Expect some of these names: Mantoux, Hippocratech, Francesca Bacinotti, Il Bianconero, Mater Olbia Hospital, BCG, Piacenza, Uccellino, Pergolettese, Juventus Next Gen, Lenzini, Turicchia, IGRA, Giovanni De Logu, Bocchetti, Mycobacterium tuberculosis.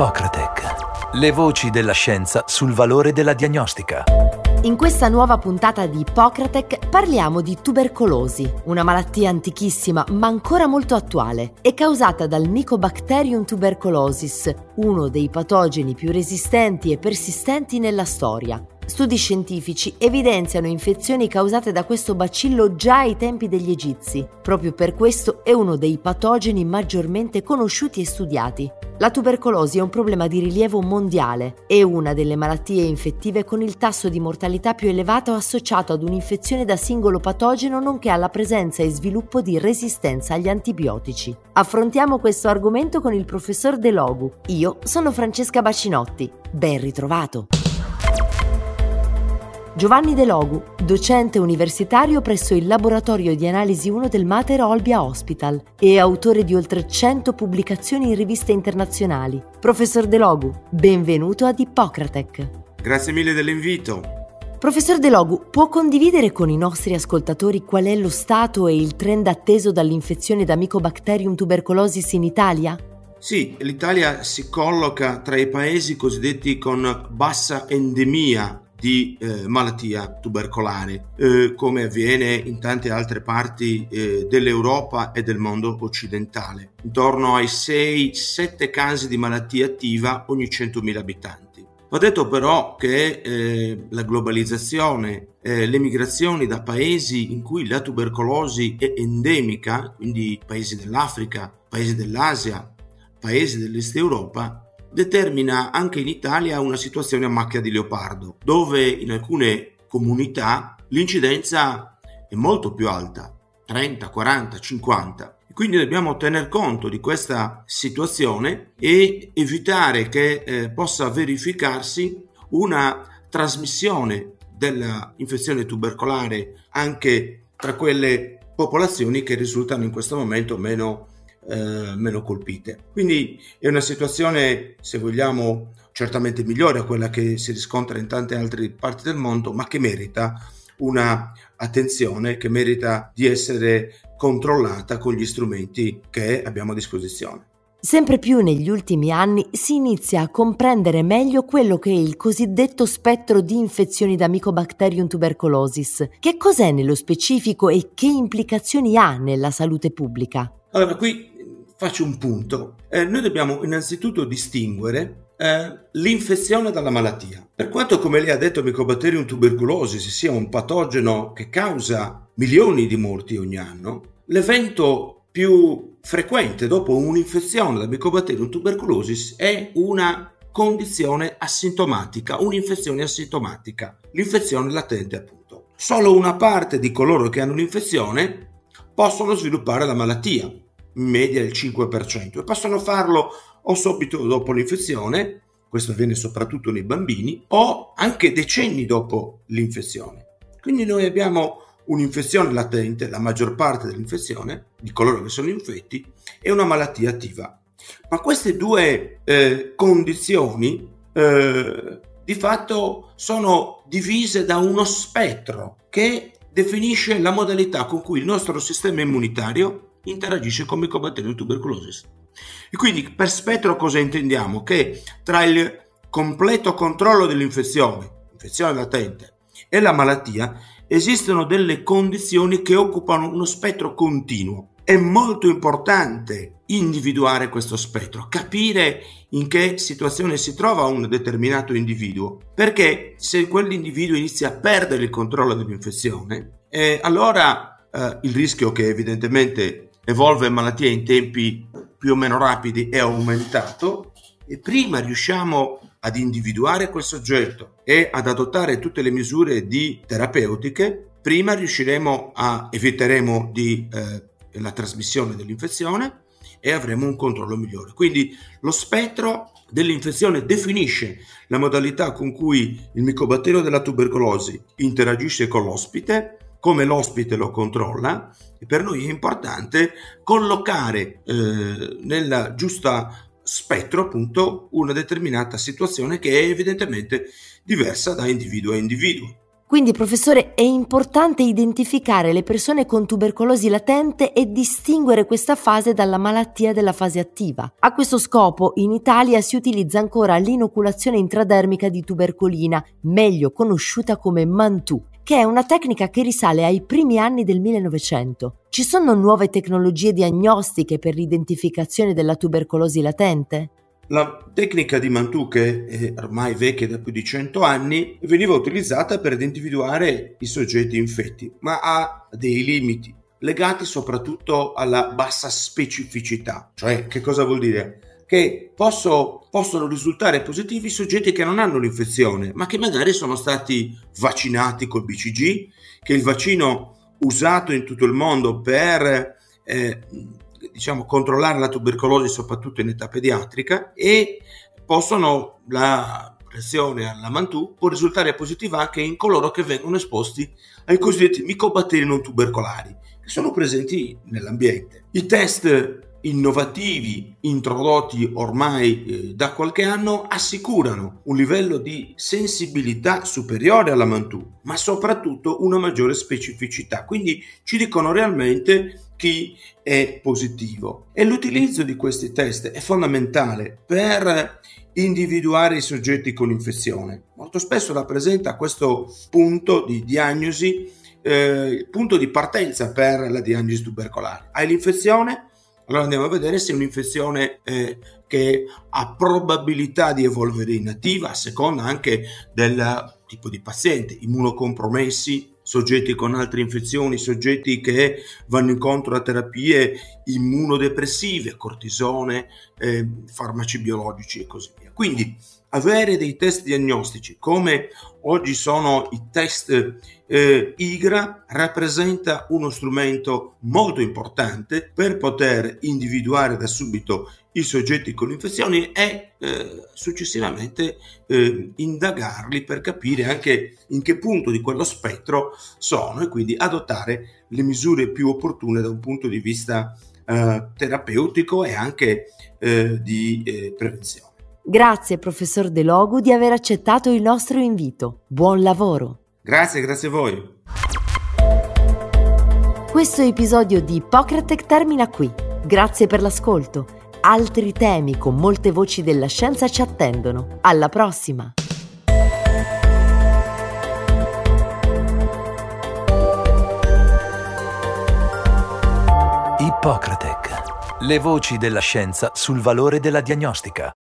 Hippocratech. Le voci della scienza sul valore della diagnostica. In questa nuova puntata di Hippocratech parliamo di tubercolosi, una malattia antichissima ma ancora molto attuale e causata dal Mycobacterium tuberculosis, uno dei patogeni più resistenti e persistenti nella storia. Studi scientifici evidenziano infezioni causate da questo bacillo già ai tempi degli Egizi. Proprio per questo è uno dei patogeni maggiormente conosciuti e studiati. La tubercolosi è un problema di rilievo mondiale, è una delle malattie infettive con il tasso di mortalità più elevato associato ad un'infezione da singolo patogeno nonché alla presenza e sviluppo di resistenza agli antibiotici. Affrontiamo questo argomento con il professor De Logu. Io sono Francesca Bacinotti. Ben ritrovato! Giovanni De Logu, docente universitario presso il laboratorio di analisi 1 del Mater Olbia Hospital e autore di oltre 100 pubblicazioni in riviste internazionali. Professor De Logu, benvenuto ad Hippocratech. Grazie mille dell'invito. Professor De Logu, può condividere con i nostri ascoltatori qual è lo stato e il trend atteso dall'infezione da Mycobacterium tuberculosis in Italia? Sì, l'Italia si colloca tra i paesi cosiddetti con bassa endemia di malattia tubercolare, come avviene in tante altre parti dell'Europa e del mondo occidentale, intorno ai 6-7 casi di malattia attiva ogni 100.000 abitanti. Va detto però che la globalizzazione, le migrazioni da paesi in cui la tubercolosi è endemica, quindi paesi dell'Africa, paesi dell'Asia, paesi dell'Est Europa, determina anche in Italia una situazione a macchia di leopardo, dove in alcune comunità l'incidenza è molto più alta, 30, 40, 50. Quindi dobbiamo tener conto di questa situazione e evitare che possa verificarsi una trasmissione dell'infezione tubercolare anche tra quelle popolazioni che risultano in questo momento meno colpite. Quindi è una situazione, se vogliamo, certamente migliore a quella che si riscontra in tante altre parti del mondo, ma che merita una attenzione, che merita di essere controllata con gli strumenti che abbiamo a disposizione. Sempre più negli ultimi anni si inizia a comprendere meglio quello che è il cosiddetto spettro di infezioni da Mycobacterium tuberculosis. Che cos'è nello specifico e che implicazioni ha nella salute pubblica? Allora, qui faccio un punto. Noi dobbiamo innanzitutto distinguere l'infezione dalla malattia. Per quanto, come lei ha detto, Mycobacterium tuberculosis sia un patogeno che causa milioni di morti ogni anno, l'evento più frequente dopo un'infezione da Mycobacterium tuberculosis è una condizione asintomatica, un'infezione asintomatica, l'infezione latente appunto. Solo una parte di coloro che hanno un'infezione possono sviluppare la malattia, in media il 5%, e possono farlo o subito dopo l'infezione, questo avviene soprattutto nei bambini, o anche decenni dopo l'infezione. Quindi noi abbiamo un'infezione latente, la maggior parte dell'infezione, di coloro che sono infetti, e una malattia attiva. Ma queste due condizioni di fatto sono divise da uno spettro che definisce la modalità con cui il nostro sistema immunitario interagisce con Mycobacterium tuberculosis. E quindi per spettro cosa intendiamo? Che tra il completo controllo dell'infezione, infezione latente, e la malattia esistono delle condizioni che occupano uno spettro continuo. È molto importante individuare questo spettro, capire in che situazione si trova un determinato individuo, perché se quell'individuo inizia a perdere il controllo dell'infezione, allora il rischio, che evidentemente evolve malattia in tempi più o meno rapidi, è aumentato, e prima riusciamo ad individuare quel soggetto e ad adottare tutte le misure terapeutiche, prima eviteremo di la trasmissione dell'infezione e avremo un controllo migliore. Quindi lo spettro dell'infezione definisce la modalità con cui il micobatterio della tubercolosi interagisce con l'ospite, come l'ospite lo controlla, e per noi è importante collocare nella giusta spettro appunto una determinata situazione che è evidentemente diversa da individuo a individuo. Quindi, professore, è importante identificare le persone con tubercolosi latente e distinguere questa fase dalla malattia della fase attiva. A questo scopo, in Italia si utilizza ancora l'inoculazione intradermica di tubercolina, meglio conosciuta come Mantoux, che è una tecnica che risale ai primi anni del 1900. Ci sono nuove tecnologie diagnostiche per l'identificazione della tubercolosi latente? La tecnica di Mantoux, che è ormai vecchia da più di 100 anni, veniva utilizzata per individuare i soggetti infetti, ma ha dei limiti legati soprattutto alla bassa specificità. Cioè, che cosa vuol dire? Che possono risultare positivi soggetti che non hanno l'infezione, ma che magari sono stati vaccinati col BCG, che il vaccino usato in tutto il mondo per controllare la tubercolosi soprattutto in età pediatrica, e possono la reazione alla Mantoux può risultare positiva anche in coloro che vengono esposti ai cosiddetti micobatteri non tubercolari che sono presenti nell'ambiente. I test innovativi introdotti ormai da qualche anno assicurano un livello di sensibilità superiore alla Mantoux, ma soprattutto una maggiore specificità, quindi ci dicono realmente chi è positivo, e l'utilizzo di questi test è fondamentale per individuare i soggetti con infezione. Molto spesso rappresenta questo punto di diagnosi, il punto di partenza per la diagnosi tubercolare. Hai l'infezione? Allora andiamo a vedere se è un'infezione che ha probabilità di evolvere in attiva, a seconda anche del tipo di paziente, immunocompromessi, soggetti con altre infezioni, soggetti che vanno incontro a terapie immunodepressive, cortisone, farmaci biologici e così via. Quindi avere dei test diagnostici, come oggi sono i test IGRA, rappresenta uno strumento molto importante per poter individuare da subito i soggetti con infezioni e successivamente indagarli per capire anche in che punto di quello spettro sono, e quindi adottare le misure più opportune da un punto di vista terapeutico e anche di prevenzione. Grazie, professor De Logu, di aver accettato il nostro invito. Buon lavoro! Grazie a voi. Questo episodio di Hippocratech termina qui. Grazie per l'ascolto. Altri temi con molte voci della scienza ci attendono. Alla prossima! Hippocratech. Le voci della scienza sul valore della diagnostica.